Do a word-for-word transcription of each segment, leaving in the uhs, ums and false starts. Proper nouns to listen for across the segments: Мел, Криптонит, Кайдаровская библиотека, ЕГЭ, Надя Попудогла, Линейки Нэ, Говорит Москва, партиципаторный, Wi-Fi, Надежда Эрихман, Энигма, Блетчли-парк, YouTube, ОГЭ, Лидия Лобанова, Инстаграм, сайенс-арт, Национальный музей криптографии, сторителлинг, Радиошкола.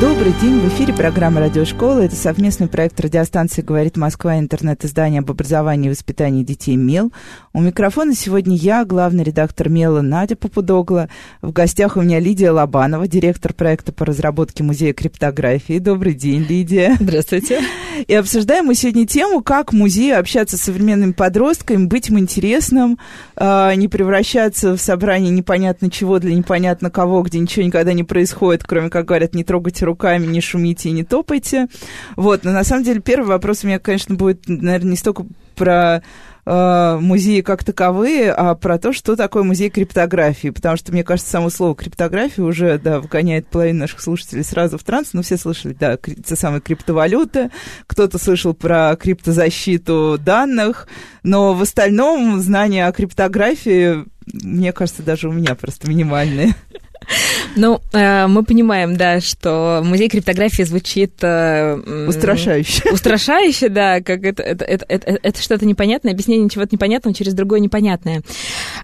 Добрый день, в эфире программа «Радиошкола». Это совместный проект радиостанции «Говорит Москва» и интернет-издания об образовании и воспитании детей «Мел». У микрофона сегодня я, главный редактор «Мела» Надя Попудогла. В гостях у меня Лидия Лобанова, директор проекта по разработке музея криптографии. Добрый день, Лидия. Здравствуйте. И обсуждаем мы сегодня тему, как музею общаться с современными подростками, быть им интересным, не превращаться в собрание непонятно чего для непонятно кого, где ничего никогда не происходит, кроме, как говорят, не трогать руками, не шумите и не топайте. Вот, но на самом деле первый вопрос у меня, конечно, будет, наверное, не столько про э, музеи как таковые, а про то, что такое музей криптографии, потому что, мне кажется, само слово криптография уже, да, выгоняет половину наших слушателей сразу в транс, но все слышали, да, те самые криптовалюты, кто-то слышал про криптозащиту данных, но в остальном знания о криптографии, мне кажется, даже у меня просто минимальные. Ну, мы понимаем, да, что музей криптографии звучит... Устрашающе. Устрашающе, да, как это, это, это, это, это что-то непонятное, объяснение чего-то непонятного через другое непонятное.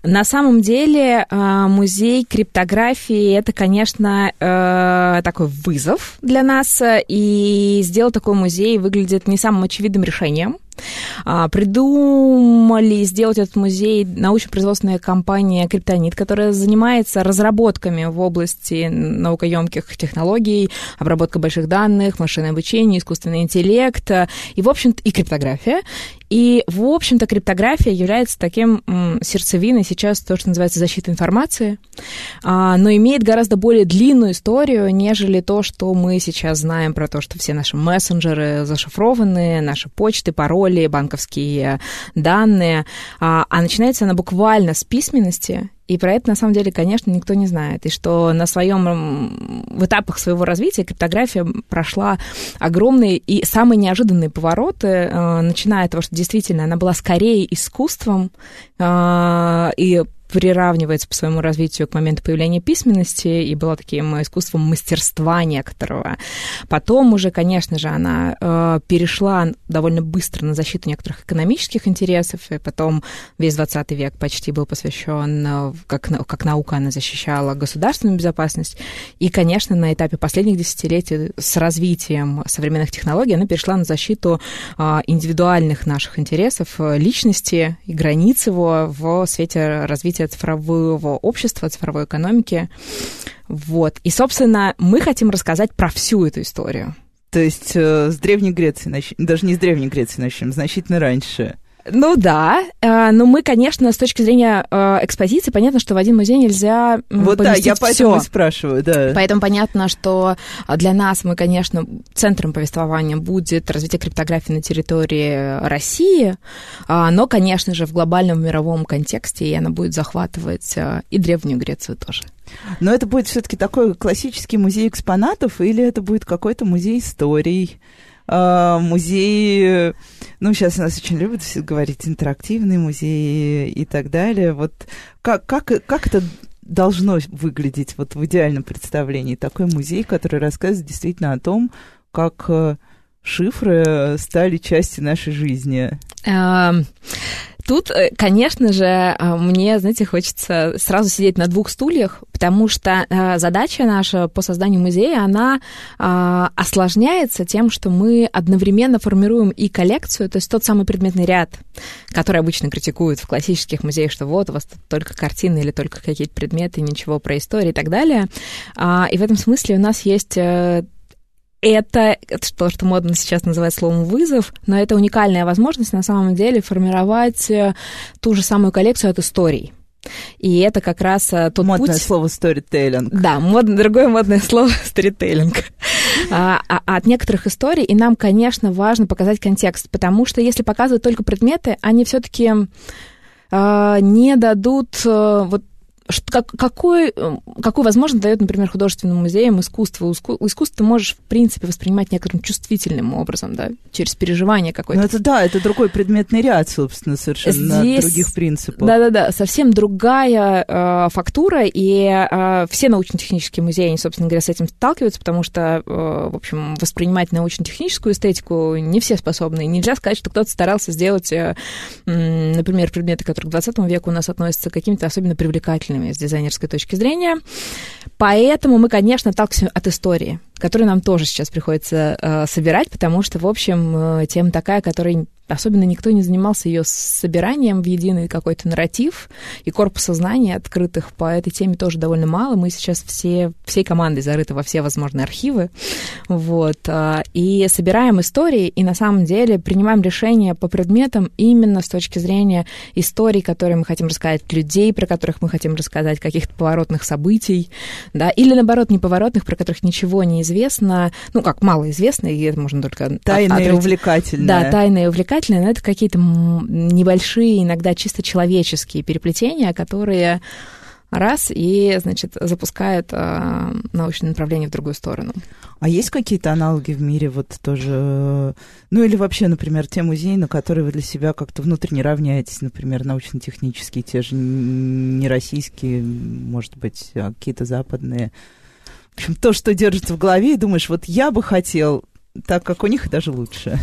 На самом деле музей криптографии — это, конечно, такой вызов для нас, и сделать такой музей выглядит не самым очевидным решением. Придумали сделать этот музей научно-производственная компания «Криптонит», которая занимается разработками в области наукоемких технологий, обработка больших данных, машинное обучение, искусственный интеллект и, в общем-то, и криптография. И, в общем-то, криптография является таким сердцевиной сейчас то, что называется защита информации, но имеет гораздо более длинную историю, нежели то, что мы сейчас знаем про то, что все наши мессенджеры зашифрованы, наши почты, пароли, банковские данные. А начинается она буквально с письменности. И про это, на самом деле, конечно, никто не знает. И что на своем, в этапах своего развития криптография прошла огромные и самые неожиданные повороты, начиная от того, что действительно она была скорее искусством и приравнивается по своему развитию к моменту появления письменности и была таким искусством мастерства некоторого. Потом уже, конечно же, она э, перешла довольно быстро на защиту некоторых экономических интересов, и потом весь двадцатый век почти был посвящен, как, как наука она защищала государственную безопасность. И, конечно, на этапе последних десятилетий с развитием современных технологий она перешла на защиту э, индивидуальных наших интересов, личности и границ его в свете развития цифрового общества, цифровой экономики. Вот. И, собственно, мы хотим рассказать про всю эту историю. То есть с Древней Греции, нач... даже не с Древней Греции начнем, значительно раньше. Ну да, но мы, конечно, с точки зрения экспозиции, понятно, что в один музей нельзя вот поместить всё. Вот да, я поэтому и спрашиваю, да. Поэтому понятно, что для нас, мы, конечно, центром повествования будет развитие криптографии на территории России, но, конечно же, в глобальном мировом контексте, и она будет захватывать и Древнюю Грецию тоже. Но это будет все-таки такой классический музей экспонатов, или это будет какой-то музей историй? Музеи, ну, сейчас нас очень любят все говорить, интерактивные музеи и так далее. Вот как, как, как это должно выглядеть вот в идеальном представлении? Такой музей, который рассказывает действительно о том, как шифры стали частью нашей жизни. Um... Тут, конечно же, мне, знаете, хочется сразу сидеть на двух стульях, потому что задача наша по созданию музея, она осложняется тем, что мы одновременно формируем и коллекцию, то есть тот самый предметный ряд, который обычно критикуют в классических музеях, что вот у вас тут только картины или только какие-то предметы, ничего про историю и так далее. И в этом смысле у нас есть... Это, это то, что модно сейчас называть словом «вызов», но это уникальная возможность на самом деле формировать ту же самую коллекцию от историй. И это как раз тот модное путь... Модное слово «сторителлинг». Да, модное, другое модное слово «сторителлинг». А, а, от некоторых историй, и нам, конечно, важно показать контекст, потому что если показывать только предметы, они все-таки э, не дадут... Э, вот Как, какой, какую возможность дает, например, художественным музеям искусство? Искусство ты можешь, в принципе, воспринимать некоторым чувствительным образом, да, через переживание какое-то. Ну, это да, это другой предметный ряд, собственно, совершенно здесь, других принципов. Да-да-да, совсем другая э, фактура, и э, все научно-технические музеи, они, собственно говоря, с этим сталкиваются, потому что, э, в общем, воспринимать научно-техническую эстетику не все способны. И нельзя сказать, что кто-то старался сделать, э, э, например, предметы, которые к двадцатому веку у нас относятся к каким-то особенно привлекательным с дизайнерской точки зрения. Поэтому мы, конечно, отталкиваемся от истории, которую нам тоже сейчас приходится э, собирать, потому что, в общем, э, тема такая, которой особенно никто не занимался ее собиранием в единый какой-то нарратив, и корпуса знаний открытых по этой теме тоже довольно мало. Мы сейчас все, всей командой зарыты во все возможные архивы. Вот. И собираем истории, и на самом деле принимаем решения по предметам именно с точки зрения историй, которые мы хотим рассказать, людей, про которых мы хотим рассказать, каких-то поворотных событий, да, или, наоборот, неповоротных, про которых ничего не известно, ну, как мало известно, и это можно только... Тайное и увлекательное. Да, тайное и увлекательное. Но это какие-то небольшие, иногда чисто человеческие переплетения, которые раз и, значит, запускают э, научное направление в другую сторону. А есть какие-то аналоги в мире вот тоже? Ну или вообще, например, те музеи, на которые вы для себя как-то внутренне равняетесь, например, научно-технические, те же не российские, может быть, а какие-то западные. В общем, то, что держится в голове, и думаешь, вот я бы хотел, так как у них даже лучше.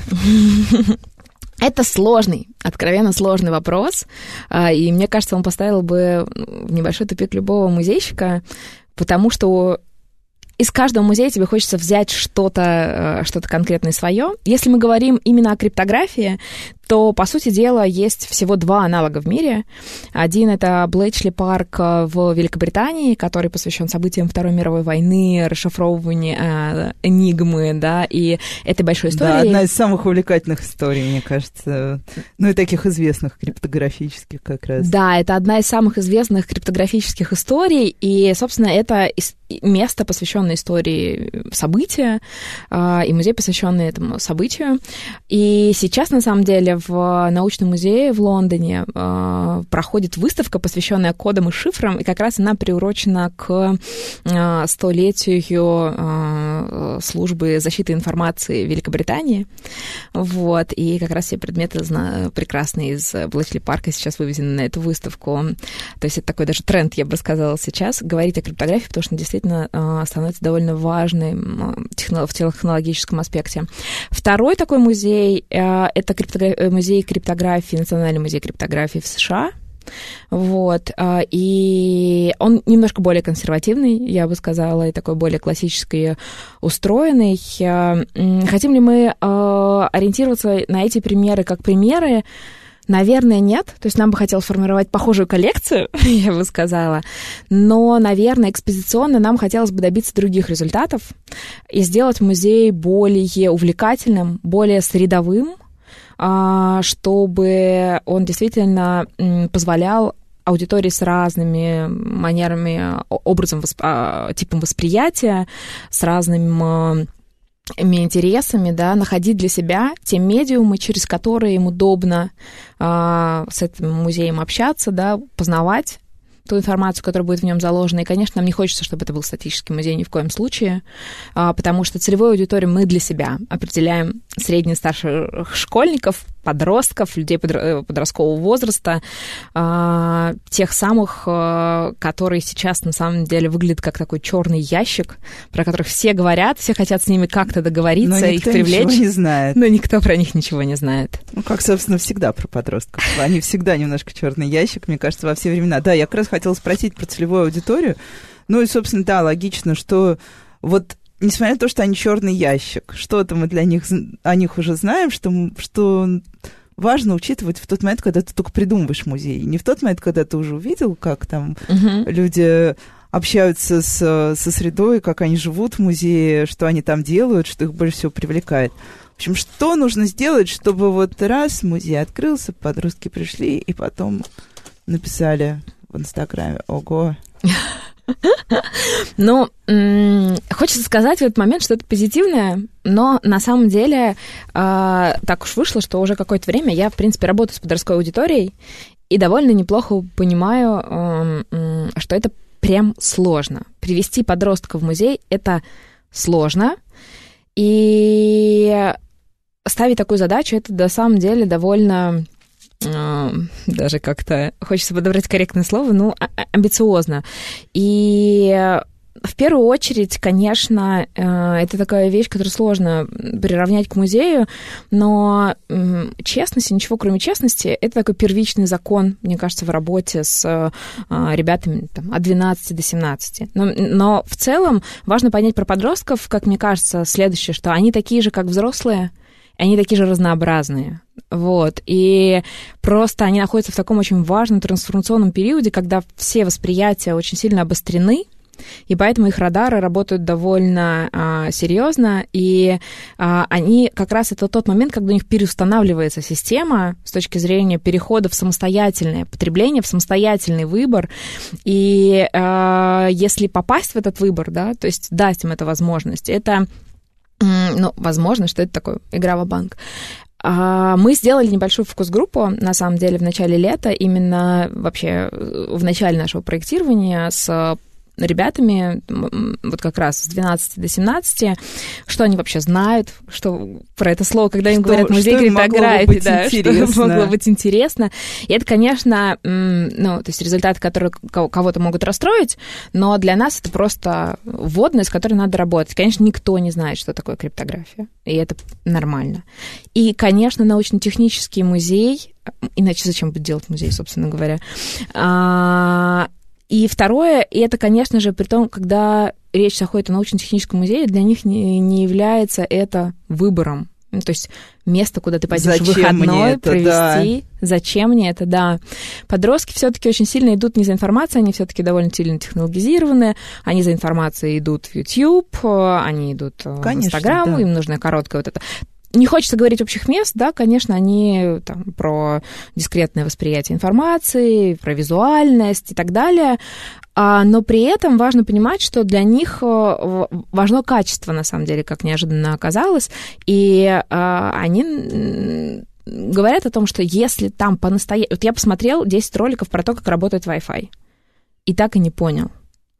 Это сложный, откровенно сложный вопрос, и мне кажется, он поставил бы в небольшой тупик любого музейщика, потому что из каждого музея тебе хочется взять что-то, что-то конкретное свое. Если мы говорим именно о криптографии, то, по сути дела, есть всего два аналога в мире. Один — это Блетчли-парк в Великобритании, который посвящен событиям Второй мировой войны, расшифровыванию Энигмы, да, и этой большой истории. Да, одна из самых увлекательных историй, мне кажется, ну и таких известных криптографических как раз. Да, это одна из самых известных криптографических историй, и, собственно, это место, посвященное истории события, и музей, посвященный этому событию. И сейчас, на самом деле, в научном музее в Лондоне э, проходит выставка, посвященная кодам и шифрам, и как раз она приурочена к э, столетию э, службы защиты информации в Великобритании. Вот, и как раз все предметы зна- прекрасные из Блетчли-парка сейчас вывезены на эту выставку. То есть это такой даже тренд, я бы сказала, сейчас, говорить о криптографии, потому что действительно э, становится довольно важным техно- в технологическом аспекте. Второй такой музей э, — это криптография музей криптографии, Национальный музей криптографии в США. Вот. И он немножко более консервативный, я бы сказала, и такой более классически устроенный. Хотим ли мы ориентироваться на эти примеры как примеры? Наверное, нет. То есть нам бы хотелось формировать похожую коллекцию, я бы сказала. Но, наверное, экспозиционно нам хотелось бы добиться других результатов и сделать музей более увлекательным, более средовым, чтобы он действительно позволял аудитории с разными манерами, образом, типом восприятия, с разными интересами, да, находить для себя те медиумы, через которые им удобно с этим музеем общаться, да, познавать ту информацию, которая будет в нем заложена. И, конечно, нам не хочется, чтобы это был статический музей ни в коем случае, потому что целевую аудиторию мы для себя определяем средне-старших школьников, подростков, людей подросткового возраста, тех самых, которые сейчас на самом деле выглядят как такой черный ящик, про которых все говорят, все хотят с ними как-то договориться, их привлечь. Но никто ничего не знает. Но никто про них ничего не знает. Ну, как, собственно, всегда про подростков. Они всегда немножко черный ящик, мне кажется, во все времена. Да, я как раз хотела спросить про целевую аудиторию. Ну и, собственно, да, логично, что вот несмотря на то, что они черный ящик, что-то мы для них, о них уже знаем, что, что важно учитывать в тот момент, когда ты только придумываешь музей. Не в тот момент, когда ты уже увидел, как там uh-huh. люди общаются с, со средой, как они живут в музее, что они там делают, что их больше всего привлекает. В общем, что нужно сделать, чтобы вот раз музей открылся, подростки пришли и потом написали в Инстаграме «Ого!» Ну, хочется сказать в этот момент что-то позитивное, но на самом деле э, так уж вышло, что уже какое-то время я, в принципе, работаю с подростковой аудиторией и довольно неплохо понимаю, э, э, что это прям сложно. Привести подростка в музей — это сложно. И ставить такую задачу — это, на самом деле, довольно... даже как-то, хочется подобрать корректное слово, ну, амбициозно. И в первую очередь, конечно, это такая вещь, которую сложно приравнять к музею, но честность, ничего кроме честности, это такой первичный закон, мне кажется, в работе с ребятами там, от двенадцати до семнадцати. Но, но в целом важно понять про подростков, как мне кажется, следующее, что они такие же, как взрослые, они такие же разнообразные. Вот. И просто они находятся в таком очень важном трансформационном периоде, когда все восприятия очень сильно обострены, и поэтому их радары работают довольно а, серьезно, и а, они как раз это тот момент, когда у них переустанавливается система с точки зрения перехода в самостоятельное потребление, в самостоятельный выбор, и а, если попасть в этот выбор, да, то есть дать им эту возможность, это... Ну, возможно, что это такое, игра ва-банк. Мы сделали небольшую фокус-группу, на самом деле, в начале лета, именно вообще в начале нашего проектирования с ребятами, вот как раз с двенадцати до семнадцати, что они вообще знают, что про это слово, когда им что, говорят музей криптографии, да, что могло быть интересно. И это, конечно, ну, то есть результаты, которые кого-то могут расстроить, но для нас это просто вводная, с которой надо работать. Конечно, никто не знает, что такое криптография, и это нормально. И, конечно, научно-технический музей, иначе зачем будет делать музей, собственно говоря, и второе, и это, конечно же, при том, когда речь заходит о научно-техническом музее, для них не, не является это выбором. Ну, то есть место, куда ты пойдешь в выходной это, провести, да. Зачем мне это, да. Подростки все-таки очень сильно идут не за информацией, они все-таки довольно сильно технологизированы, они за информацией идут в YouTube, они идут конечно, в Instagram, да. Им нужна короткая вот эта... Не хочется говорить общих мест, да, конечно, они там, про дискретное восприятие информации, про визуальность и так далее, но при этом важно понимать, что для них важно качество, на самом деле, как неожиданно оказалось, и они говорят о том, что если там по-настоящему... Вот я посмотрел десять роликов про то, как работает Wi-Fi, и так и не понял.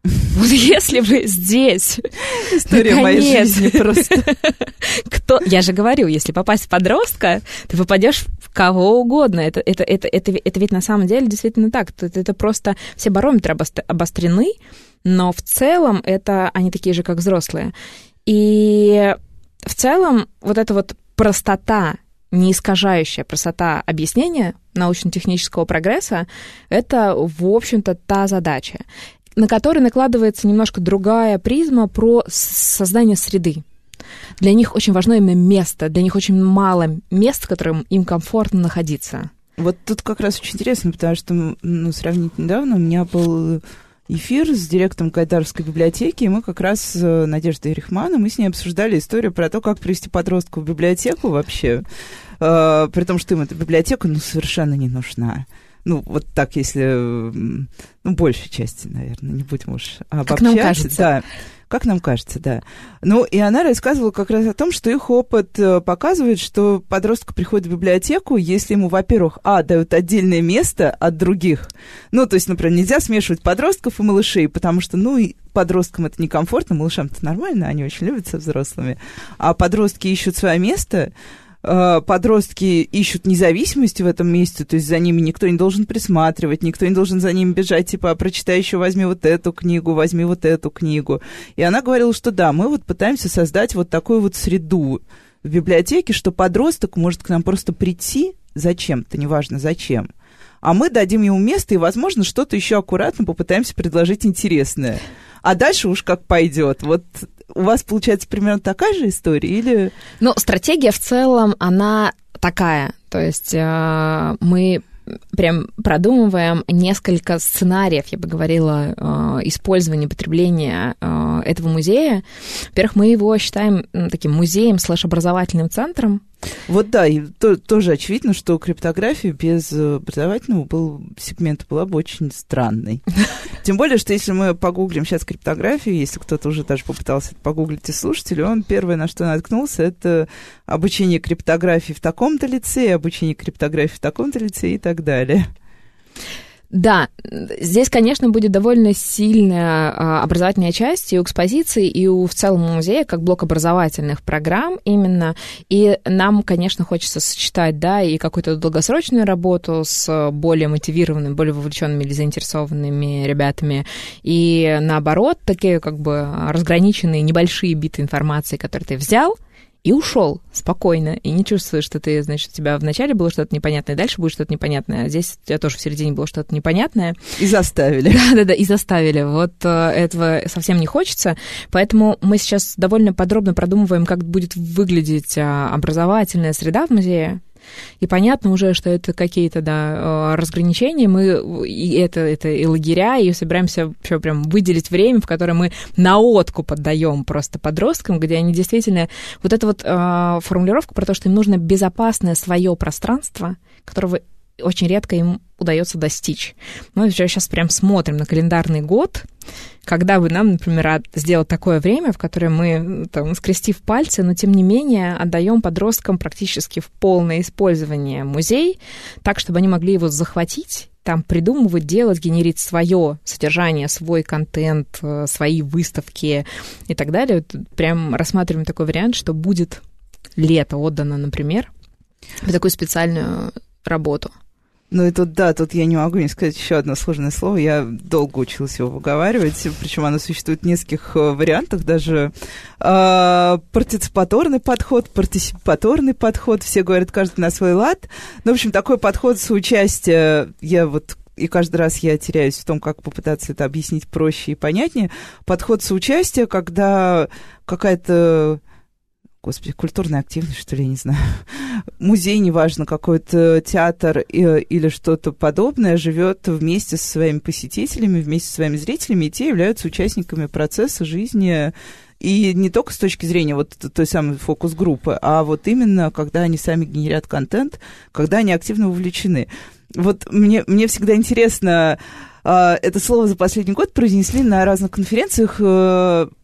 Вот если бы здесь... История моей жизни просто. Кто... Я же говорю, если попасть в подростка, ты попадешь в кого угодно. Это, это, это, это, это ведь на самом деле действительно так. Это, это просто все барометры обострены, но в целом это они такие же, как взрослые. И в целом вот эта вот простота, неискажающая простота объяснения научно-технического прогресса, это, в общем-то, та задача, на который накладывается немножко другая призма про создание среды. Для них очень важно именно место, для них очень мало мест, в котором им комфортно находиться. Вот тут как раз очень интересно, потому что, ну, сравнить недавно, у меня был эфир с директором Кайдаровской библиотеки, и мы как раз с Надеждой Эрихманом, мы с ней обсуждали историю про то, как привести подростка в библиотеку вообще, при том, что им эта библиотека, ну, совершенно не нужна. Ну, вот так, если... Ну, большей части, наверное, не будем уж обобщать. Как нам кажется. Да. Как нам кажется, да. Ну, и она рассказывала как раз о том, что их опыт показывает, что подросток приходит в библиотеку, если ему, во-первых, а, дают отдельное место от других. Ну, то есть, например, нельзя смешивать подростков и малышей, потому что, ну, и подросткам это некомфортно, малышам-то нормально, они очень любят со взрослыми. А подростки ищут свое место... Подростки ищут независимость в этом месте, то есть за ними никто не должен присматривать, никто не должен за ними бежать, типа, прочитай еще, возьми вот эту книгу, возьми вот эту книгу. И она говорила, что да, мы вот пытаемся создать вот такую вот среду в библиотеке, что подросток может к нам просто прийти зачем-то, неважно зачем, а мы дадим ему место и, возможно, что-то еще аккуратно попытаемся предложить интересное. А дальше уж как пойдет. Вот у вас, получается, примерно такая же история? Или... Ну, стратегия в целом, она такая. То есть э, мы прям продумываем несколько сценариев, я бы говорила, э, использования, потребления э, этого музея. Во-первых, мы его считаем ну, таким музеем слэш-образовательным центром. Вот да, и то, тоже очевидно, что криптография без образовательного был, сегмента была бы очень странной. Тем более, что если мы погуглим сейчас криптографию, если кто-то уже даже попытался это погуглить и слушатель, он первое, на что наткнулся, это обучение криптографии в таком-то лицее, обучение криптографии в таком-то лицее и так далее. Да, здесь, конечно, будет довольно сильная образовательная часть и у экспозиции, и у в целом музея, как блок образовательных программ именно. И нам, конечно, хочется сочетать, да, и какую-то долгосрочную работу с более мотивированными, более вовлеченными или заинтересованными ребятами, и наоборот, такие как бы разграниченные небольшие биты информации, которые ты взял, и ушел спокойно, и не чувствуешь, что ты, значит, у тебя вначале было что-то непонятное, дальше будет что-то непонятное, а здесь у тебя тоже в середине было что-то непонятное. И заставили. Да-да-да, и заставили. Вот этого совсем не хочется, поэтому мы сейчас довольно подробно продумываем, как будет выглядеть образовательная среда в музее. И понятно уже, что это какие-то, да, разграничения, мы и это, это и лагеря, и собираемся все прям выделить время, в которое мы наотку поддаем просто подросткам, где они действительно... Вот эта вот э, формулировка про то, что им нужно безопасное свое пространство, которого очень редко им удается достичь. Мы сейчас прям смотрим на календарный год, когда бы нам, например, сделать такое время, в которое мы, там, скрестив пальцы, но, тем не менее, отдаем подросткам практически в полное использование музей, так, чтобы они могли его захватить, там, придумывать, делать, генерить свое содержание, свой контент, свои выставки и так далее. Прям рассматриваем такой вариант, что будет лето отдано, например, в такую специальную работу. Ну и тут, да, тут я не могу не сказать еще одно сложное слово. Я долго училась его выговаривать, причем оно существует в нескольких вариантах даже. Э, партиципаторный подход, партиципаторный подход, все говорят, каждый на свой лад. Ну, в общем, такой подход соучастия, я вот, и каждый раз я теряюсь в том, как попытаться это объяснить проще и понятнее. Подход соучастия, когда какая-то... Господи, культурная активность, что ли, я не знаю. Музей, неважно, какой-то театр или что-то подобное, живет вместе со своими посетителями, вместе со своими зрителями, и те являются участниками процесса жизни. И не только с точки зрения вот той самой фокус-группы, а вот именно, когда они сами генерят контент, когда они активно вовлечены. Вот мне, мне всегда интересно... Это слово за последний год произнесли на разных конференциях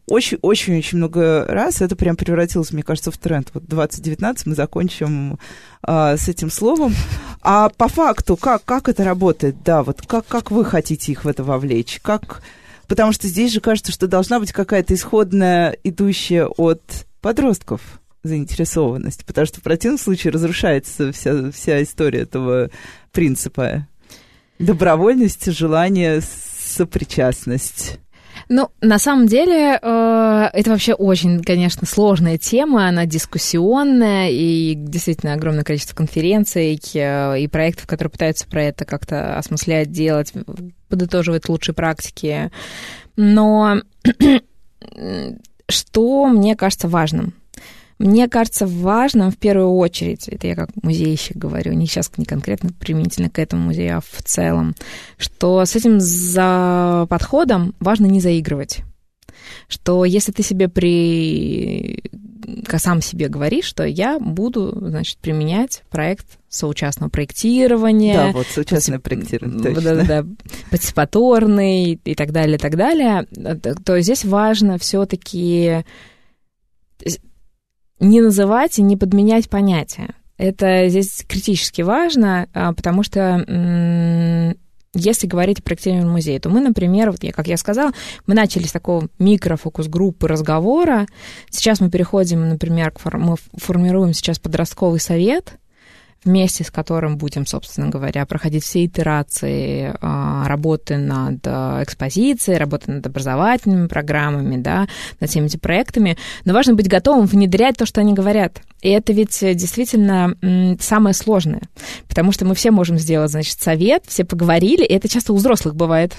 очень-очень-очень много раз. Это прям превратилось, мне кажется, в тренд. Вот двадцать девятнадцать мы закончим а, с этим словом. А по факту, как, как это работает? Да, вот как, как вы хотите их в это вовлечь? Как... Потому что здесь же кажется, что должна быть какая-то исходная, идущая от подростков, заинтересованность. Потому что в противном случае разрушается вся, вся история этого принципа. Добровольность, желание, сопричастность. Ну, на самом деле, это вообще очень, конечно, сложная тема, она дискуссионная, и действительно огромное количество конференций и проектов, которые пытаются про это как-то осмыслять, делать, подытоживать лучшие практики. Но что мне кажется важным? Мне кажется важным в первую очередь, это я как музейщик говорю, не сейчас не конкретно применительно к этому музею, а в целом, что с этим за подходом важно не заигрывать. Что если ты себе при... сам себе говоришь, что я буду, значит, применять проект соучастного проектирования. Да, вот соучастное пати... проектирование, точно. Да-да-да, партиципаторный и так далее, и так далее, то здесь важно все-таки... не называть и не подменять понятия. Это здесь критически важно, потому что м- если говорить о проектировании музея, то мы, например, вот я, как я сказала, мы начали с такого микрофокус-группы разговора. Сейчас мы переходим, например, к фор- мы формируем сейчас подростковый совет, вместе с которым будем, собственно говоря, проходить все итерации работы над экспозицией, работы над образовательными программами, да, над всеми этими проектами. Но важно быть готовым внедрять то, что они говорят. И это ведь действительно самое сложное, потому что мы все можем сделать, значит, совет, все поговорили, и это часто у взрослых бывает.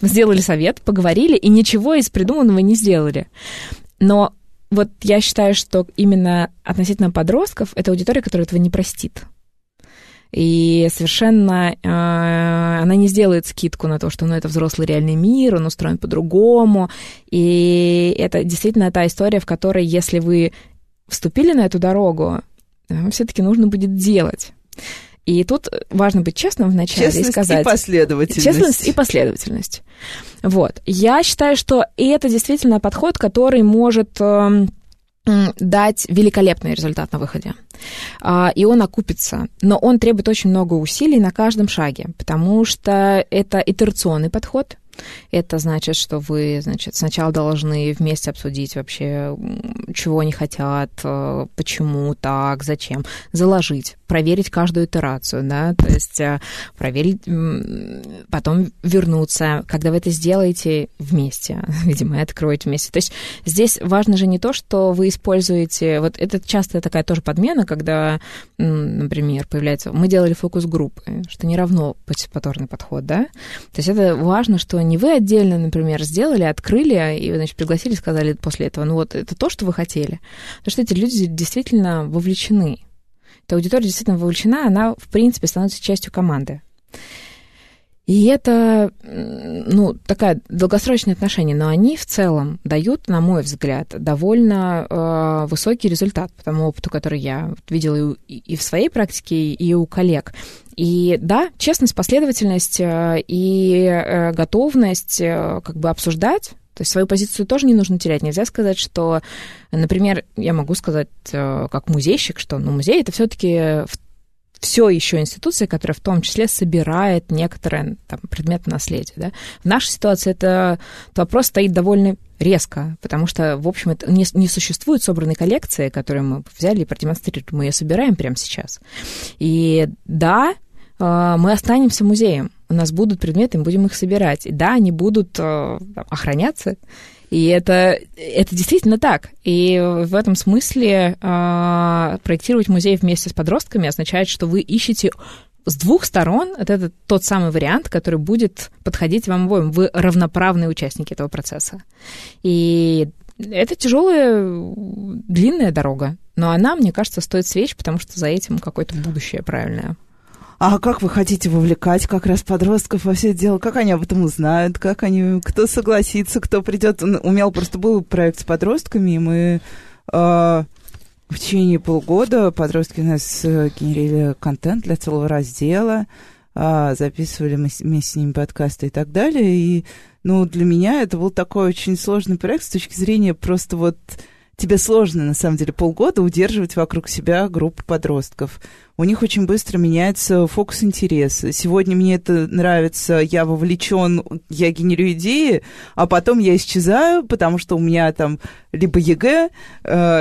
Сделали совет, поговорили, и ничего из придуманного не сделали. Но вот я считаю, что именно относительно подростков это аудитория, которая этого не простит. И совершенно э, она не сделает скидку на то, что ну, это взрослый реальный мир, он устроен по-другому. И это действительно та история, в которой, если вы вступили на эту дорогу, вам все-таки нужно будет делать. И тут важно быть честным вначале и сказать... Честность и последовательность. Честность и последовательность. Вот. Я считаю, что это действительно подход, который может дать великолепный результат на выходе. И он окупится. Но он требует очень много усилий на каждом шаге, потому что это итерационный подход. Это значит, что вы, значит, сначала должны вместе обсудить вообще, чего они хотят, почему так, зачем, заложить, проверить каждую итерацию, да, то есть проверить, потом вернуться. Когда вы это сделаете вместе, видимо, откроете вместе. То есть здесь важно же не то, что вы используете... Вот это часто такая тоже подмена, когда, например, появляется... Мы делали фокус-группы, что не равно партиципаторный подход, да? То есть это важно, что не вы отдельно, например, сделали, открыли и, значит, пригласили, сказали после этого, ну вот, это то, что вы хотели. Потому что эти люди действительно вовлечены. Эта аудитория действительно вовлечена, она, в принципе, становится частью команды. И это, ну, такое долгосрочное отношение, но они в целом дают, на мой взгляд, довольно э, высокий результат по тому опыту, который я видела и, и в своей практике, и у коллег. И да, честность, последовательность и готовность как бы обсуждать, то есть свою позицию тоже не нужно терять. Нельзя сказать, что, например, я могу сказать как музейщик, что ну, музей — это все-таки все еще институция, которая в том числе собирает некоторые там, предметы наследия. Да? В нашей ситуации это, этот вопрос стоит довольно резко, потому что, в общем, это не, не существует собранной коллекции, которую мы взяли и продемонстрировали. Мы ее собираем прямо сейчас. И да, мы останемся музеем. У нас будут предметы, мы будем их собирать. И да, они будут там, охраняться. И это, это действительно так. И в этом смысле э, проектировать музей вместе с подростками означает, что вы ищете с двух сторон. Вот это тот самый вариант, который будет подходить вам обоим. Вы равноправные участники этого процесса. И это тяжелая, длинная дорога. Но она, мне кажется, стоит свеч, потому что за этим какое-то будущее правильное. А как вы хотите вовлекать как раз подростков во все это дело? Как они об этом узнают? Как они, кто согласится, кто придет? У Мел просто был проект с подростками, и мы э, в течение полгода подростки у нас генерили контент для целого раздела, э, записывали мы вместе с ними подкасты и так далее. И, ну, для меня это был такой очень сложный проект с точки зрения просто вот... Тебе сложно, на самом деле, полгода удерживать вокруг себя группу подростков. У них очень быстро меняется фокус интереса. Сегодня мне это нравится, я вовлечен, я генерю идеи, а потом я исчезаю, потому что у меня там либо ЕГЭ,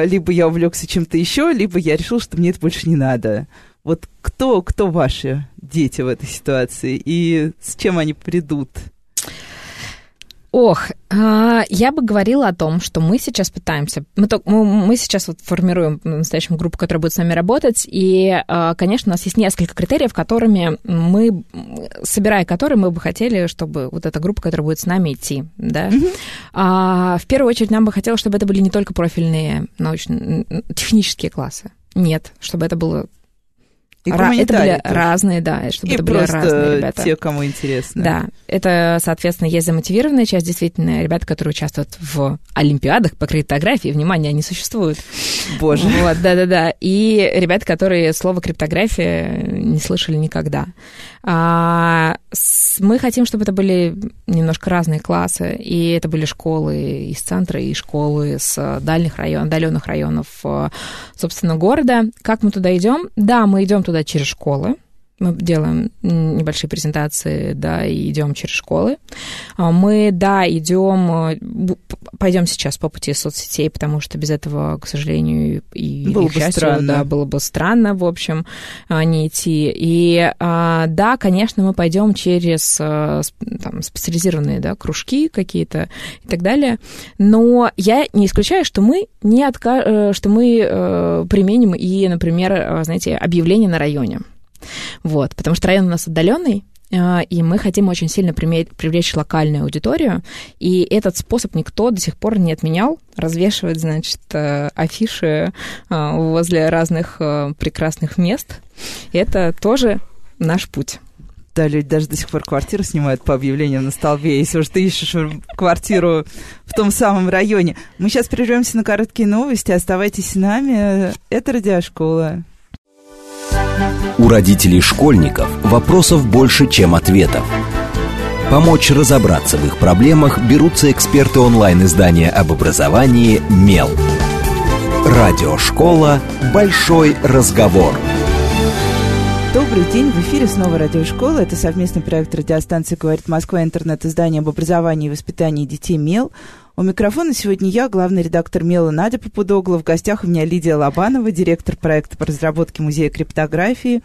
либо я увлекся чем-то еще, либо я решил, что мне это больше не надо. Вот кто, кто ваши дети в этой ситуации и с чем они придут? Ох, я бы говорила о том, что мы сейчас пытаемся... Мы, мы сейчас вот формируем настоящую группу, которая будет с нами работать, и, конечно, у нас есть несколько критериев, которыми мы, собирая которые, мы бы хотели, чтобы вот эта группа, которая будет с нами, идти. Да? Mm-hmm. В первую очередь нам бы хотелось, чтобы это были не только профильные научно-технические классы. Нет, чтобы это было... Это были разные, да, чтобы и это были разные ребята. Те, кому интересно. Да, это, соответственно, есть замотивированная часть, действительно, ребята, которые участвуют в олимпиадах по криптографии, внимание, они существуют. Боже. Вот, да-да-да. И ребята, которые слово криптография не слышали никогда. Мы хотим, чтобы это были немножко разные классы, и это были школы из центра, и школы с дальних районов, отдаленных районов, собственно, города. Как мы туда идем? Да, мы идем туда через школы. Мы делаем небольшие презентации, да, и идем через школы. Мы, да, идем, пойдем сейчас по пути соцсетей, потому что без этого, к сожалению, и было бы счастью, странно. Да, было бы странно, в общем, не идти. И да, конечно, мы пойдем через там, специализированные, да, кружки какие-то и так далее. Но я не исключаю, что мы не отка... что мы применим и, например, знаете, объявление на районе. Вот, потому что район у нас отдаленный, и мы хотим очень сильно привлечь локальную аудиторию, и этот способ никто до сих пор не отменял, развешивать, значит, афиши возле разных прекрасных мест. Это тоже наш путь. Да, люди даже до сих пор квартиру снимают по объявлениям на столбе, если уж ты ищешь квартиру в том самом районе. Мы сейчас прервемся на короткие новости, оставайтесь с нами, это «Радиошкола». У родителей школьников вопросов больше, чем ответов. Помочь разобраться в их проблемах берутся эксперты онлайн-издания об образовании «Мел». Радиошкола. Большой разговор. Добрый день, в эфире снова Радиошкола. Это совместный проект радиостанции «Говорит Москва», интернет-издание об образовании и воспитании детей «Мел». У микрофона сегодня я, главный редактор «Мела» Надя Попудогла. В гостях у меня Лидия Лобанова, директор проекта по разработке музея криптографии.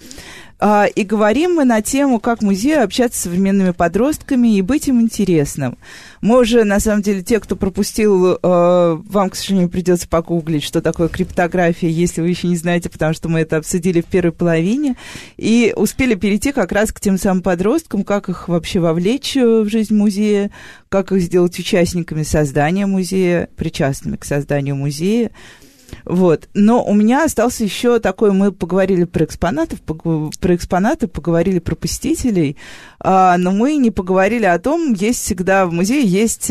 И говорим мы на тему, как музею общаться с современными подростками и быть им интересным. Мы уже, на самом деле, те, кто пропустил, вам, к сожалению, придется погуглить, что такое криптография, если вы еще не знаете, потому что мы это обсудили в первой половине. И успели перейти как раз к тем самым подросткам, как их вообще вовлечь в жизнь музея, как их сделать участниками создания музея, причастными к созданию музея. Вот. Но у меня остался еще такой, мы поговорили про экспонатов, про экспонаты, поговорили про посетителей, но мы не поговорили о том, есть всегда в музее, есть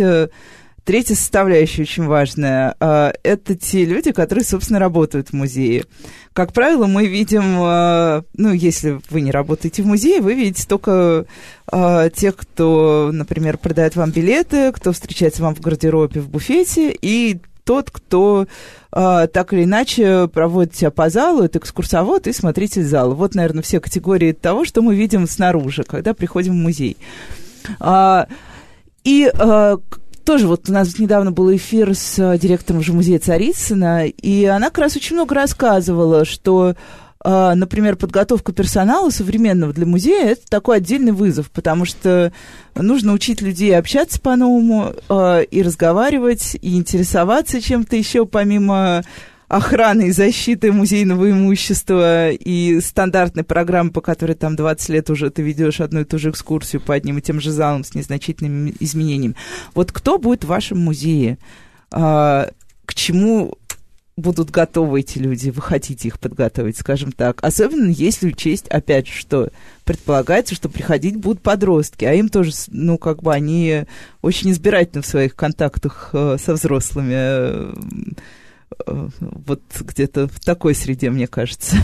третья составляющая очень важная. Это те люди, которые, собственно, работают в музее. Как правило, мы видим, ну, если вы не работаете в музее, вы видите только тех, кто, например, продает вам билеты, кто встречается вам в гардеробе, в буфете, и тот, кто э, так или иначе проводит тебя по залу, это экскурсовод и смотритель зала. Вот, наверное, все категории того, что мы видим снаружи, когда приходим в музей. А, и а, тоже вот у нас недавно был эфир с директором же музея Царицына, и она как раз очень много рассказывала, что, а, например, подготовка персонала современного для музея – это такой отдельный вызов, потому что нужно учить людей общаться по-новому, э, и разговаривать, и интересоваться чем-то еще, помимо охраны и защиты музейного имущества и стандартной программы, по которой там двадцать лет уже ты ведешь одну и ту же экскурсию по одним и тем же залам с незначительными изменениями. Вот кто будет в вашем музее? Э, к чему будут готовы эти люди? Вы хотите их подготовить, скажем так. Особенно если учесть, опять же, что предполагается, что приходить будут подростки, а им тоже, ну, как бы они очень избирательны в своих контактах э, со взрослыми. Э, э, вот где-то в такой среде, мне кажется.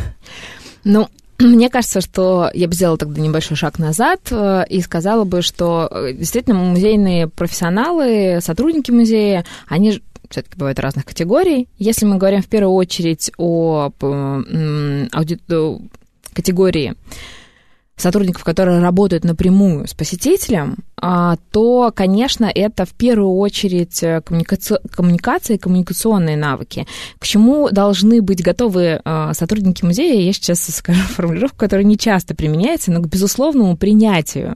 Ну, мне кажется, что я бы сделала тогда небольшой шаг назад и сказала бы, что действительно музейные профессионалы, сотрудники музея, они все-таки бывают разных категорий. Если мы говорим в первую очередь о, о категории сотрудников, которые работают напрямую с посетителем, то, конечно, это в первую очередь коммуника... коммуникации, коммуникационные навыки. К чему должны быть готовы сотрудники музея, я сейчас скажу формулировку, которая не часто применяется, но к безусловному принятию.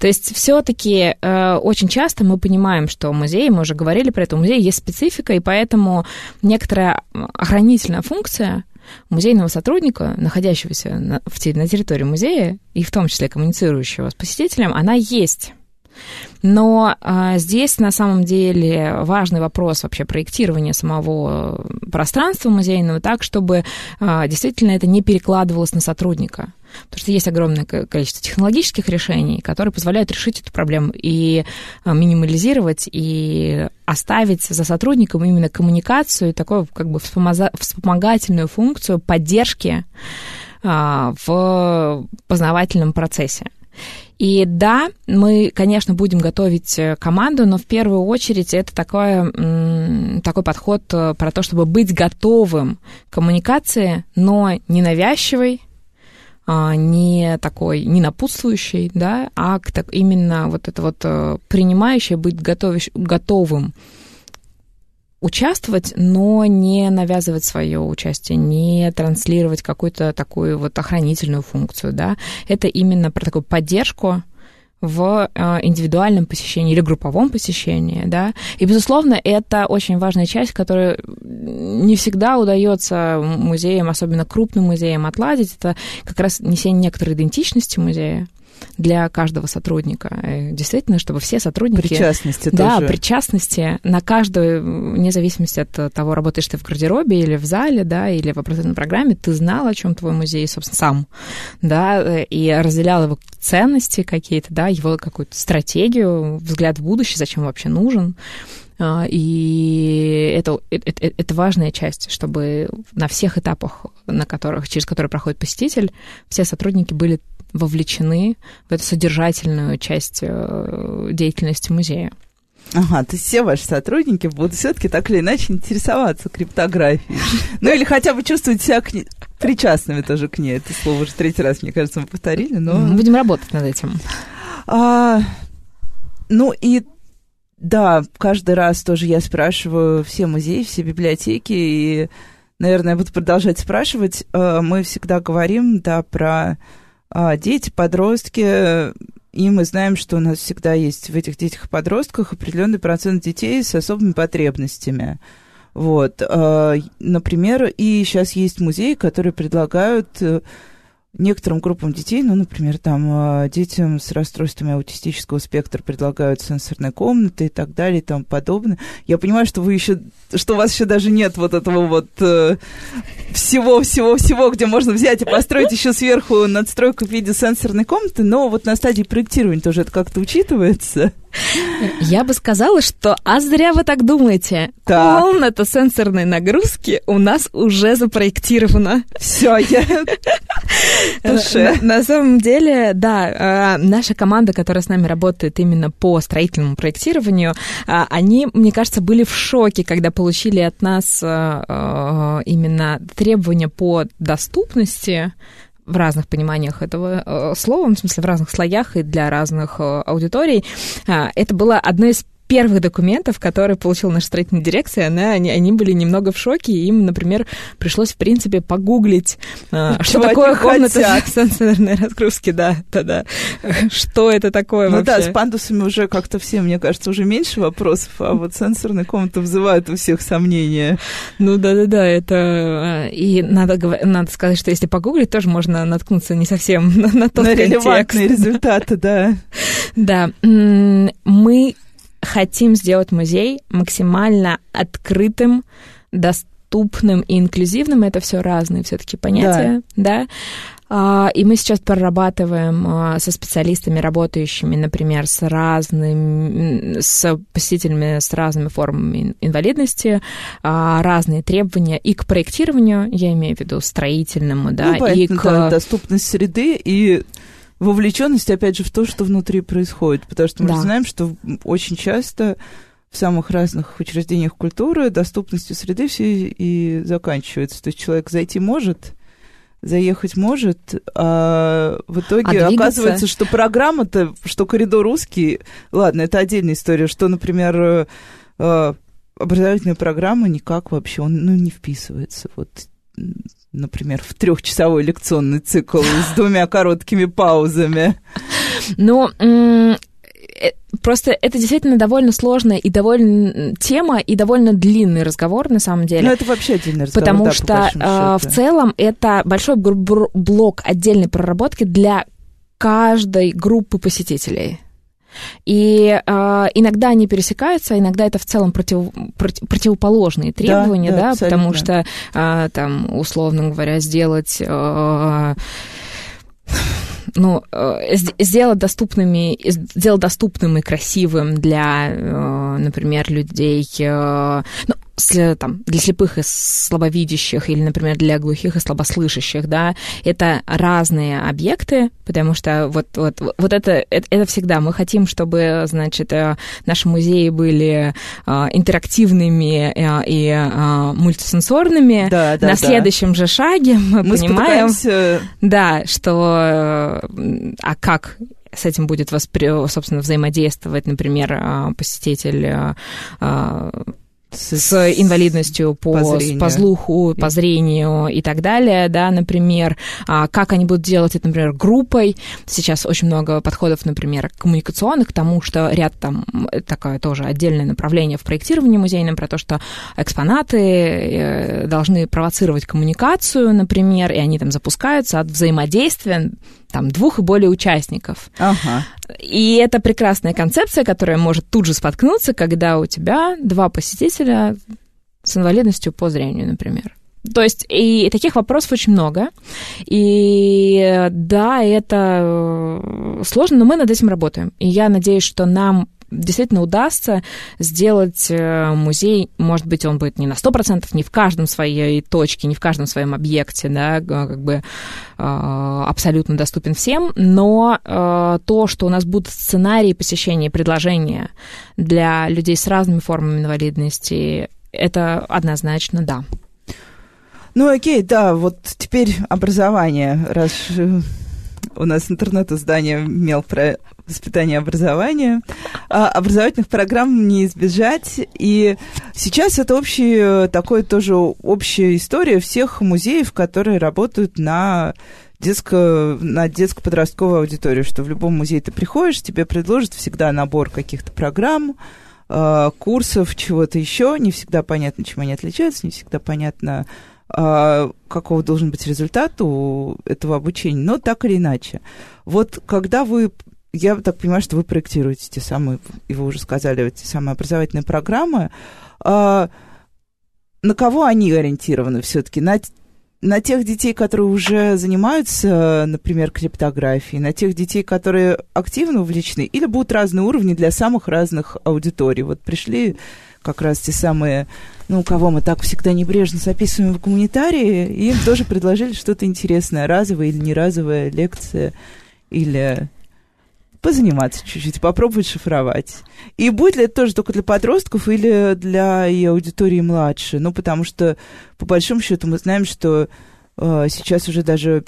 То есть все-таки э, очень часто мы понимаем, что музей, мы уже говорили про это, у музея есть специфика, и поэтому некоторая охранительная функция музейного сотрудника, находящегося на, в, на территории музея, и в том числе коммуницирующего с посетителем, она есть. Но а, здесь на самом деле важный вопрос вообще проектирования самого пространства музейного так, чтобы а, действительно это не перекладывалось на сотрудника. Потому что есть огромное количество технологических решений, которые позволяют решить эту проблему и а, минимализировать, и оставить за сотрудником именно коммуникацию, такую как бы вспомогательную функцию поддержки а, в познавательном процессе. И да, мы, конечно, будем готовить команду, но в первую очередь это такое, такой подход про то, чтобы быть готовым к коммуникации, но не навязчивой, не такой, не напутствующей, да, а так, именно вот это вот принимающее, быть готовящ, готовым участвовать, но не навязывать свое участие, не транслировать какую-то такую вот охранительную функцию, да. Это именно про такую поддержку в индивидуальном посещении или групповом посещении, да. И, безусловно, это очень важная часть, которая не всегда удается музеям, особенно крупным музеям, отладить. Это как раз несение некоторой идентичности музея для каждого сотрудника. Действительно, чтобы все сотрудники... Причастности да, тоже. Да, причастности на каждую, вне зависимости от того, работаешь ты в гардеробе или в зале, да, или в образовательной программе, ты знал, о чем твой музей, собственно, сам, да, и разделял его ценности какие-то, да, его какую-то стратегию, взгляд в будущее, зачем вообще нужен. И это, это, это важная часть, чтобы на всех этапах, на которых, через которые проходит посетитель, все сотрудники были вовлечены в эту содержательную часть деятельности музея. Ага, то есть все ваши сотрудники будут все-таки так или иначе интересоваться криптографией. Ну или хотя бы чувствовать себя к ней причастными тоже к ней. Это слово уже третий раз, мне кажется, мы повторили, но... Мы будем работать над этим. А, ну и... Да, каждый раз тоже я спрашиваю все музеи, все библиотеки, и, наверное, я буду продолжать спрашивать. Мы всегда говорим, да, про дети, подростки, и мы знаем, что у нас всегда есть в этих детях и подростках определенный процент детей с особыми потребностями. Вот, например, и сейчас есть музеи, которые предлагают некоторым группам детей, ну, например, там детям с расстройствами аутистического спектра предлагают сенсорные комнаты и так далее и тому подобное. Я понимаю, что вы еще, что у вас еще даже нет вот этого вот всего-всего-всего, э, где можно взять и построить еще сверху надстройку в виде сенсорной комнаты, но вот на стадии проектирования тоже это как-то учитывается. Я бы сказала, что а зря вы так думаете. Так. Комната сенсорной нагрузки у нас уже запроектирована. Все, я... на, на самом деле, да, наша команда, которая с нами работает именно по строительному проектированию, они, мне кажется, были в шоке, когда получили от нас именно требования по доступности, в разных пониманиях этого слова, в смысле в разных слоях и для разных аудиторий. Это было одно из первых документов, которые получила наша строительная дирекция. Она, они, они были немного в шоке, и им, например, пришлось, в принципе, погуглить, что чего такое комната сенсорной разгрузки, да, да, да. Что это такое ну вообще? Ну да, с пандусами уже как-то все, мне кажется, уже меньше вопросов, а вот сенсорные комнаты вызывают у всех сомнения. Ну да-да-да, это... И надо, надо сказать, что если погуглить, тоже можно наткнуться не совсем на, на тот на контекст. На релевантные результаты, да. Да. Мы... хотим сделать музей максимально открытым, доступным и инклюзивным. Это все разные все-таки понятия, да. да? И мы сейчас прорабатываем со специалистами, работающими, например, с разными, с посетителями с разными формами инвалидности, разные требования и к проектированию, я имею в виду строительному, да, ну, понятно, и к да, доступность среды и вовлеченность, опять же, в то, что внутри происходит, потому что мы да. знаем, что очень часто в самых разных учреждениях культуры доступностью среды все и заканчивается. То есть человек зайти может, заехать может, а в итоге а оказывается, что программа-то, что коридор узкий, ладно, это отдельная история, что, например, образовательная программа никак вообще, он ну, не вписывается, вот, например, в трехчасовой лекционный цикл с двумя короткими паузами. Ну, просто это действительно довольно сложная и довольно тема, и довольно длинный разговор, на самом деле. Ну, это вообще отдельный разговор, потому да, что по в целом это большой блок отдельной проработки для каждой группы посетителей. И э, иногда они пересекаются, иногда это в целом против, против, противоположные требования, да, да, да, потому что, э, там, условно говоря, сделать... Э, Ну, сделать доступными, сделать доступным и красивым для, например, людей, ну, там, для слепых и слабовидящих или, например, для глухих и слабослышащих, да, это разные объекты, потому что вот, вот, вот это, это, это всегда. Мы хотим, чтобы, значит, наши музеи были интерактивными и мультисенсорными. Да, да, На да. следующем же шаге мы, мы понимаем, спотыкаемся. Да, что... А как с этим будет, воспри... собственно, взаимодействовать, например, посетитель с, с инвалидностью по, по, по слуху, по зрению и так далее, да, например, как они будут делать это, например, группой. Сейчас очень много подходов, например, коммуникационных, к тому, что ряд там, такое тоже отдельное направление в проектировании музейном, про то, что экспонаты должны провоцировать коммуникацию, например, и они там запускаются от взаимодействия, там, двух и более участников. Ага. И это прекрасная концепция, которая может тут же споткнуться, когда у тебя два посетителя с инвалидностью по зрению, например. То есть и таких вопросов очень много. И да, это сложно, но мы над этим работаем. И я надеюсь, что нам действительно удастся сделать музей, может быть, он будет не на сто процентов, не в каждом своей точке, не в каждом своем объекте, да, как бы абсолютно доступен всем, но то, что у нас будут сценарии посещения и предложения для людей с разными формами инвалидности, это однозначно да. Ну, окей, да, вот теперь образование, раз у нас интернет-издание Мел про воспитание и образование. А образовательных программ не избежать. И сейчас это общая, такой тоже общая история всех музеев, которые работают на детско, на детско-подростковую аудиторию, что в любом музее ты приходишь, тебе предложат всегда набор каких-то программ, курсов, чего-то еще. Не всегда понятно, чем они отличаются, не всегда понятно, какого должен быть результат у этого обучения, но так или иначе. Вот когда вы, я так понимаю, что вы проектируете те самые, и вы уже сказали, те самые образовательные программы, на кого они ориентированы все-таки? На, на тех детей, которые уже занимаются, например, криптографией, на тех детей, которые активно увлечены, или будут разные уровни для самых разных аудиторий? Вот пришли как раз те самые, ну, кого мы так всегда небрежно записываем в гуманитарии, и им тоже предложили что-то интересное, разовая или неразовая лекция, или позаниматься чуть-чуть, попробовать шифровать. И будет ли это тоже только для подростков или для и аудитории младше? Ну, потому что, по большому счету, мы знаем, что э, сейчас уже даже,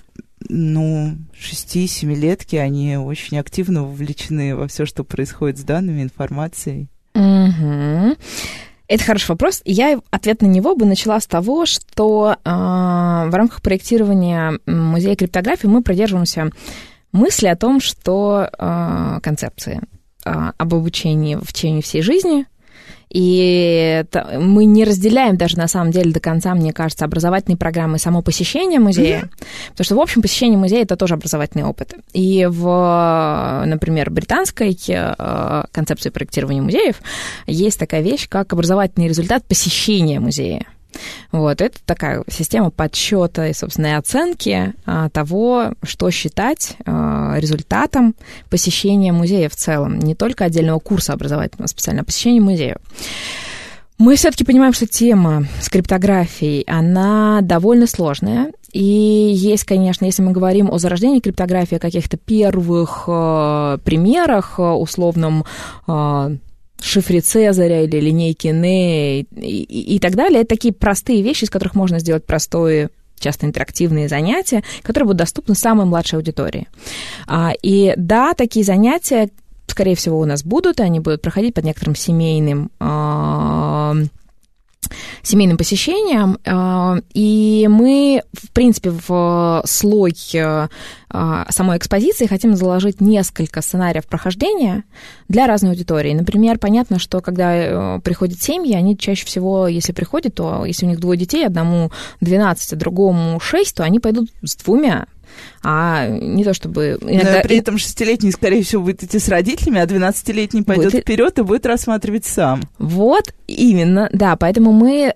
ну, шести-семилетки, они очень активно вовлечены во все, что происходит с данными, информацией. Угу. Это хороший вопрос. Я ответ на него бы начала с того, что э, в рамках проектирования музея криптографии мы придерживаемся мысли о том, что э, концепции э, об обучении в течение всей жизни, и это, мы не разделяем даже на самом деле до конца, мне кажется, образовательные программы и само посещение музея, mm-hmm. потому что, в общем, посещение музея — это тоже образовательный опыт. И в, например, британской концепции проектирования музеев есть такая вещь, как образовательный результат посещения музея. Вот, это такая система подсчета и, собственно, и оценки того, что считать результатом посещения музея в целом, не только отдельного курса образовательного специально, а посещения музея. Мы все-таки понимаем, что тема с криптографией, она довольно сложная. И есть, конечно, если мы говорим о зарождении криптографии, о каких-то первых примерах, условном Шифре Цезаря или линейки Нэ и, и, и так далее. Это такие простые вещи, из которых можно сделать простые, часто интерактивные занятия, которые будут доступны самой младшей аудитории. А, и да, такие занятия, скорее всего, у нас будут, и они будут проходить под некоторым семейным, а, семейным посещением. А, и мы, в принципе, в слой самой экспозиции хотим заложить несколько сценариев прохождения для разной аудитории. Например, понятно, что когда приходят семьи, они чаще всего, если приходят, то если у них двое детей, одному двенадцать, а другому шесть, то они пойдут с двумя. А не то чтобы... Иногда... Но при этом шестилетний, скорее всего, будет идти с родителями, а двенадцатилетний пойдет будет... вперед и будет рассматривать сам. Вот именно, да. Поэтому мы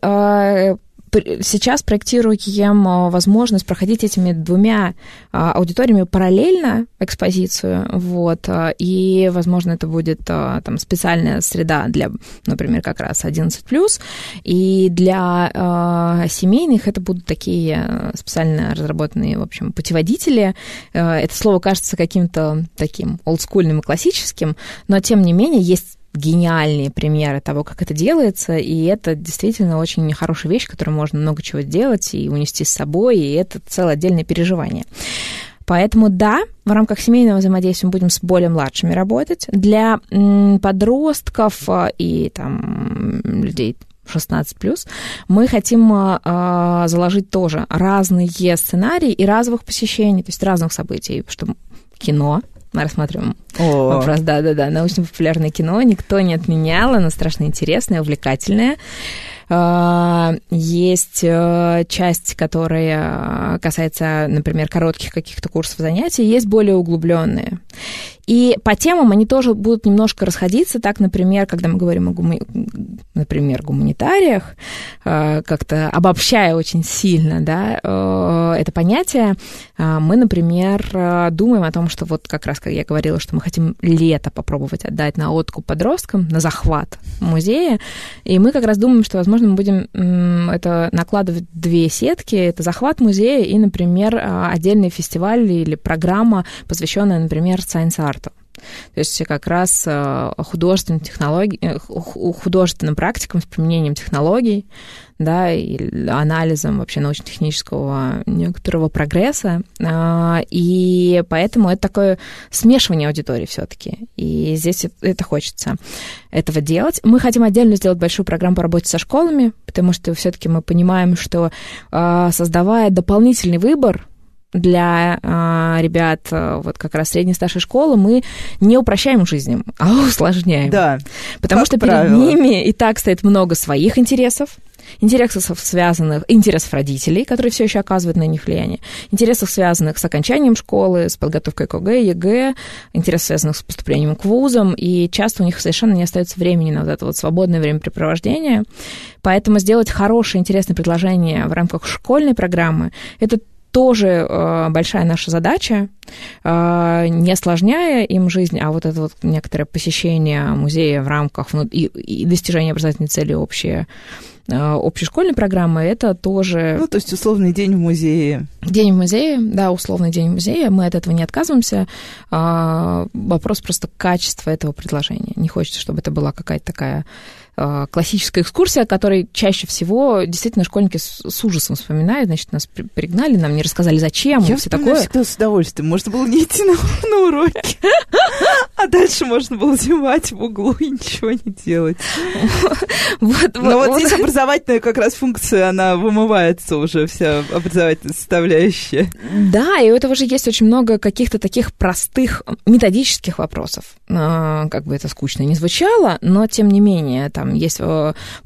сейчас проектируем возможность проходить этими двумя аудиториями параллельно экспозицию, вот, и, возможно, это будет там специальная среда для, например, как раз одиннадцать плюс, и для э, семейных это будут такие специально разработанные, в общем, путеводители. Это слово кажется каким-то таким олдскульным и классическим, но, тем не менее, есть гениальные примеры того, как это делается, и это действительно очень хорошая вещь, которой можно много чего делать и унести с собой, и это целое отдельное переживание. Поэтому, да, в рамках семейного взаимодействия мы будем с более младшими работать. Для подростков и там людей шестнадцать плюс, мы хотим э, заложить тоже разные сценарии и разовых посещений, то есть разных событий, чтобы кино... Мы рассматриваем О. вопрос, да-да-да, научно-популярное кино никто не отменял, оно страшно интересное, увлекательное. Есть часть, которая касается, например, коротких каких-то курсов занятий, есть более углубленные. И по темам они тоже будут немножко расходиться. Так, например, когда мы говорим о гума... например, гуманитариях, как-то обобщая очень сильно, да, это понятие, мы, например, думаем о том, что вот как раз, как я говорила, что мы хотим лето попробовать отдать на откуп подросткам, на захват музея, и мы как раз думаем, что, возможно, мы будем это накладывать две сетки, это захват музея и, например, отдельный фестиваль или программа, посвященная, например, сайенс-арту. То есть как раз художественным технологиям, художественным практикам с применением технологий, да, и анализом вообще научно-технического некоторого прогресса. И поэтому это такое смешивание аудитории все-таки. И здесь это хочется этого делать. Мы хотим отдельно сделать большую программу по работе со школами, потому что все-таки мы понимаем, что создавая дополнительный выбор для э, ребят вот как раз средней старшей школы, мы не упрощаем жизнь им, а усложняем. Да, потому что правило. Перед ними и так стоит много своих интересов, интересов, связанных, интересов родителей, которые все еще оказывают на них влияние, интересов, связанных с окончанием школы, с подготовкой к ОГЭ, ЕГЭ, интересов, связанных с поступлением к вузам, и часто у них совершенно не остается времени на вот это вот свободное времяпрепровождение. Поэтому сделать хорошее, интересное предложение в рамках школьной программы – это тоже э, большая наша задача, э, не осложняя им жизнь, а вот это вот некоторое посещение музея в рамках ну, и, и достижение образовательной цели общие, э, общешкольной программы, это тоже... Ну, то есть условный день в музее. День в музее, да, условный день в музее, мы от этого не отказываемся. Э, вопрос просто качества этого предложения. Не хочется, чтобы это была какая-то такая... классическая экскурсия, о которой чаще всего действительно школьники с ужасом вспоминают. Значит, нас пригнали, нам не рассказали, зачем. Я все такое. Всегда с удовольствием. Можно было не идти на, на уроки. А дальше можно было зевать в углу и ничего не делать. Но вот здесь образовательная как раз функция, она вымывается уже, вся образовательная составляющая. Да, и у этого же есть очень много каких-то таких простых методических вопросов. Как бы это скучно не звучало, но тем не менее, там есть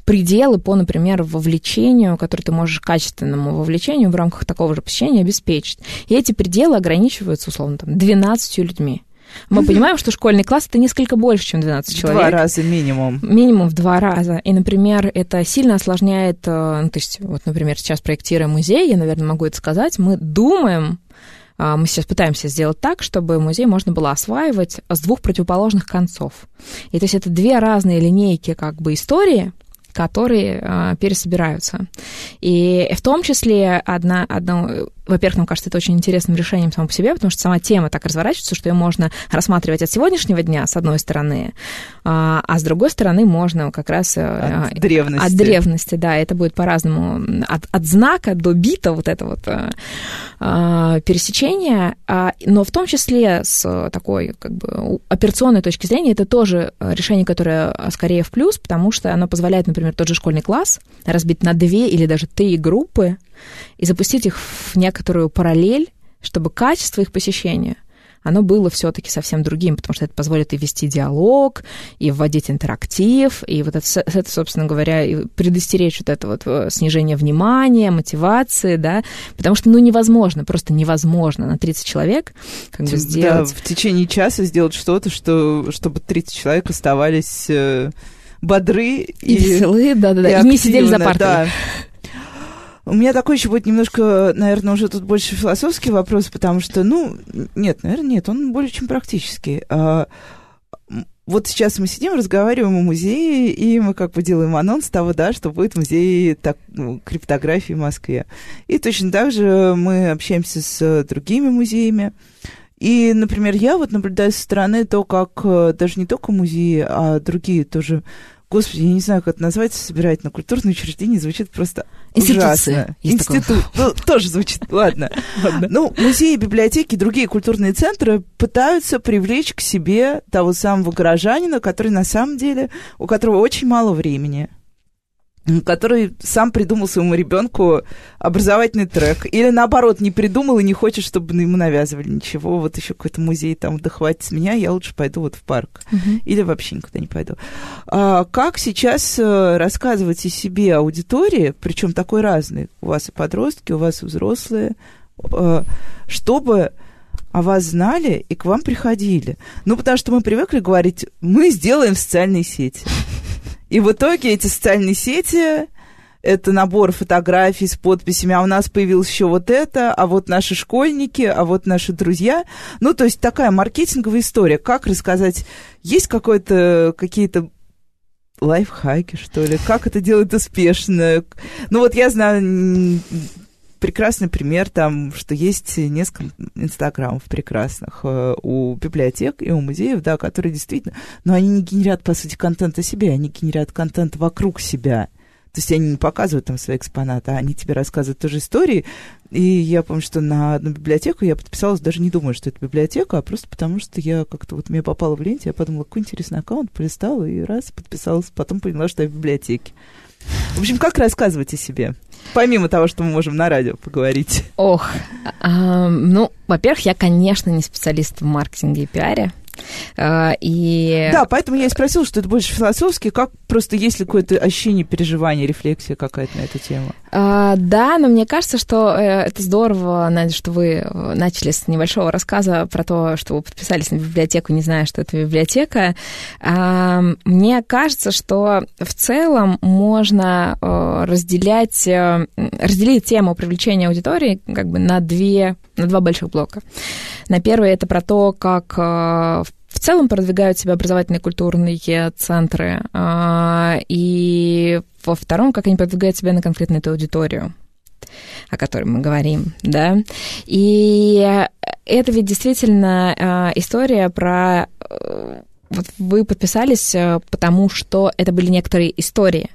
пределы по, например, вовлечению, которые ты можешь качественному вовлечению в рамках такого же посещения обеспечить. И эти пределы ограничиваются, условно, там, двенадцатью людьми. Мы mm-hmm. понимаем, что школьный класс – это несколько больше, чем двенадцать человек. В два раза минимум. Минимум в два раза. И, например, это сильно осложняет... Ну, то есть, вот, например, сейчас проектируя музей, я, наверное, могу это сказать, мы думаем... Мы сейчас пытаемся сделать так, чтобы музей можно было осваивать с двух противоположных концов. И то есть это две разные линейки как бы истории, которые э, пересобираются. И в том числе, одна, одно, во-первых, нам кажется, это очень интересным решением само по себе, потому что сама тема так разворачивается, что ее можно рассматривать от сегодняшнего дня, с одной стороны, э, а с другой стороны можно как раз... Э, от древности. От древности, да. Это будет по-разному. От, от знака до бита вот это вот э, э, пересечение. Э, но в том числе с такой как бы операционной точки зрения это тоже решение, которое скорее в плюс, потому что оно позволяет, например, тот же школьный класс разбить на две или даже три группы и запустить их в некоторую параллель, чтобы качество их посещения, оно было все-таки совсем другим, потому что это позволит и вести диалог, и вводить интерактив, и вот это, это собственно говоря, и предостеречь вот это вот снижение внимания, мотивации, да, потому что, ну, невозможно, просто невозможно на тридцать человек как бы сделать... Да, в течение часа сделать что-то, что, чтобы тридцать человек оставались... бодры и, и веселые, да-да-да, и, и не сидели за партой. Да. У меня такой еще будет немножко, наверное, уже тут больше философский вопрос, потому что, ну, нет, наверное, нет, он более чем практический. Вот сейчас мы сидим, разговариваем о музее, и мы как бы делаем анонс того, да, что будет музей так, ну, криптографии в Москве. И точно так же мы общаемся с другими музеями. И, например, я вот наблюдаю со стороны то, как даже не только музеи, а другие тоже, господи, я не знаю, как это назвать, собирательно культурное учреждение звучит просто ужасно. Институт. Ну, тоже звучит, ладно. Ну, музеи, библиотеки, другие культурные центры пытаются привлечь к себе того самого горожанина, который на самом деле, у которого очень мало времени, который сам придумал своему ребенку образовательный трек. Или, наоборот, не придумал и не хочет, чтобы ему навязывали ничего. Вот еще какой-то музей там, да хватит с меня, я лучше пойду вот в парк. Uh-huh. Или вообще никуда не пойду. А как сейчас рассказывать о себе аудитории, причем такой разной, у вас и подростки, у вас и взрослые, чтобы о вас знали и к вам приходили. Ну, потому что мы привыкли говорить, мы сделаем социальные сети. И в итоге эти социальные сети... Это набор фотографий с подписями, а у нас появилось еще вот это, а вот наши школьники, а вот наши друзья. Ну, то есть такая маркетинговая история. Как рассказать? Есть какое-то, какие-то лайфхаки, что ли? Как это делать успешно? Ну, вот я знаю прекрасный пример, там, что есть несколько инстаграмов прекрасных у библиотек и у музеев, да, которые действительно... Но они не генерят, по сути, контент о себе, они генерят контент вокруг себя. То есть они не показывают там свои экспонаты, а они тебе рассказывают тоже истории. И я помню, что на одну библиотеку я подписалась, даже не думаю, что это библиотека, а просто потому, что я как-то вот меня попала в ленте, я подумала, какой интересный аккаунт, полистала и раз, подписалась, потом поняла, что я в библиотеке. В общем, как рассказывать о себе? Помимо того, что мы можем на радио поговорить. Ох, а, ну, во-первых, я, конечно, не специалист в маркетинге и пиаре. И... Да, поэтому я и спросила, что это больше философски, как просто есть ли какое-то ощущение, переживание, рефлексия какая-то на эту тему? А, да, но мне кажется, что это здорово, Надя, что вы начали с небольшого рассказа про то, что вы подписались на библиотеку, не зная, что это библиотека. А, мне кажется, что в целом можно разделять, разделить тему привлечения аудитории как бы на две, на два больших блока. На первый это про то, как в целом продвигают себя образовательные культурные центры, и во втором, как они продвигают себя на конкретную эту аудиторию, о которой мы говорим, да. И это ведь действительно история про... Вот вы подписались, потому что это были некоторые истории,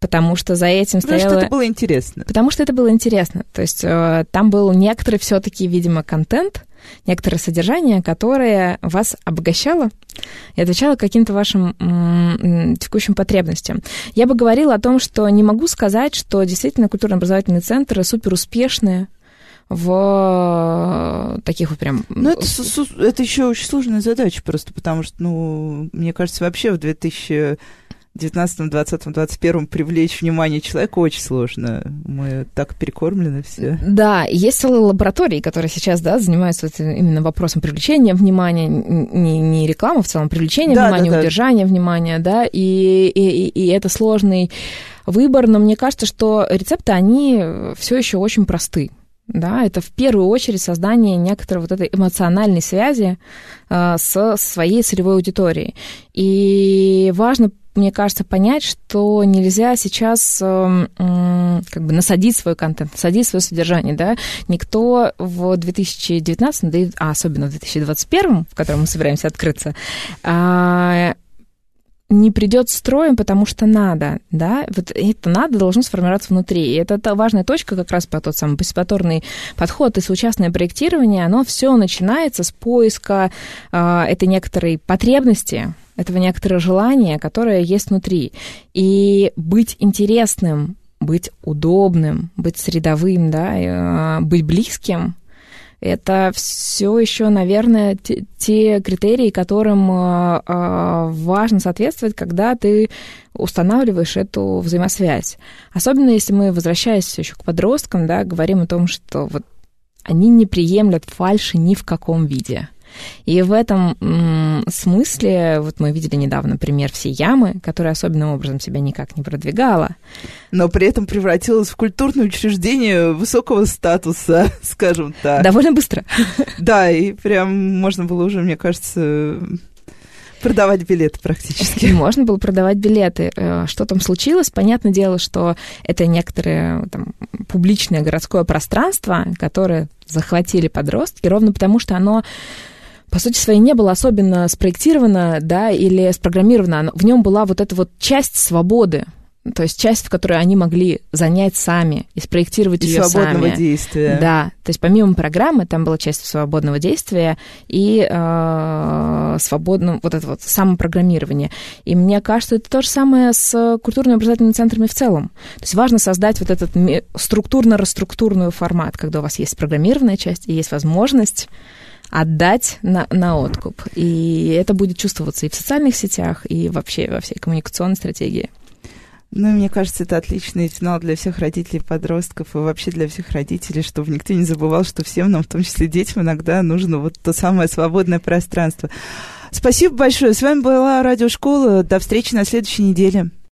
потому что за этим потому стояло... Потому что это было интересно. Потому что это было интересно. То есть там был некоторый все-таки, видимо, контент, некоторое содержание, которое вас обогащало и отвечало каким-то вашим м- текущим потребностям. Я бы говорила о том, что не могу сказать, что действительно культурно-образовательные центры суперуспешные в таких вот прям... Ну, это, это еще очень сложная задача просто, потому что, ну, мне кажется, вообще в две тысячи... девятнадцатом, двадцатом, двадцать первом привлечь внимание человека очень сложно. Мы так перекормлены все. Да, есть целые лаборатории, которые сейчас, да, занимаются именно вопросом привлечения внимания, не, не реклама в целом, привлечения да, внимания, да, да. удержания внимания, да, и, и, и это сложный выбор, но мне кажется, что рецепты, они все еще очень просты. Да, это в первую очередь создание некоторой вот этой эмоциональной связи э, со своей целевой аудиторией. И важно, мне кажется, понять, что нельзя сейчас э, э, как бы насадить свой контент, насадить свое содержание. Да? Никто в две тысячи девятнадцатом, да и, а особенно в две тысячи двадцать первом, в котором мы собираемся открыться, э, не придет строем, потому что надо, да, вот это надо должно сформироваться внутри, и это та важная точка как раз про тот самый партиципаторный подход и соучастное проектирование, оно все начинается с поиска э, этой некоторой потребности, этого некоторого желания, которое есть внутри, и быть интересным, быть удобным, быть средовым, да, э, быть близким. Это все еще, наверное, те, те критерии, которым э, важно соответствовать, когда ты устанавливаешь эту взаимосвязь. Особенно если мы, возвращаясь еще к подросткам, да, говорим о том, что вот они не приемлят фальши ни в каком виде. И в этом м- смысле, вот мы видели недавно пример всей ямы, которая особенным образом себя никак не продвигала. Но при этом превратилась в культурное учреждение высокого статуса, скажем так. Довольно быстро. Да, и прям можно было уже, мне кажется, продавать билеты практически. Можно было продавать билеты. Что там случилось? Понятное дело, что это некоторое там, публичное городское пространство, которое захватили подростки, ровно потому что оно... по сути своей, не было особенно спроектировано, да, или спрограммировано. В нем была вот эта вот часть свободы, то есть часть, в которой они могли занять сами и спроектировать и ее свободного сами. Свободного действия. Да, то есть помимо программы там была часть свободного действия и э, свободного вот это вот самопрограммирование. И мне кажется, это то же самое с культурно-образовательными центрами в целом. То есть важно создать вот этот структурно-реструктурный формат, когда у вас есть спрограммированная часть и есть возможность отдать на, на откуп. И это будет чувствоваться и в социальных сетях, и вообще во всей коммуникационной стратегии. Ну, мне кажется, это отличный сигнал для всех родителей, подростков и вообще для всех родителей, чтобы никто не забывал, что всем нам, в том числе детям, иногда нужно вот то самое свободное пространство. Спасибо большое. С вами была Радиошкола. До встречи на следующей неделе.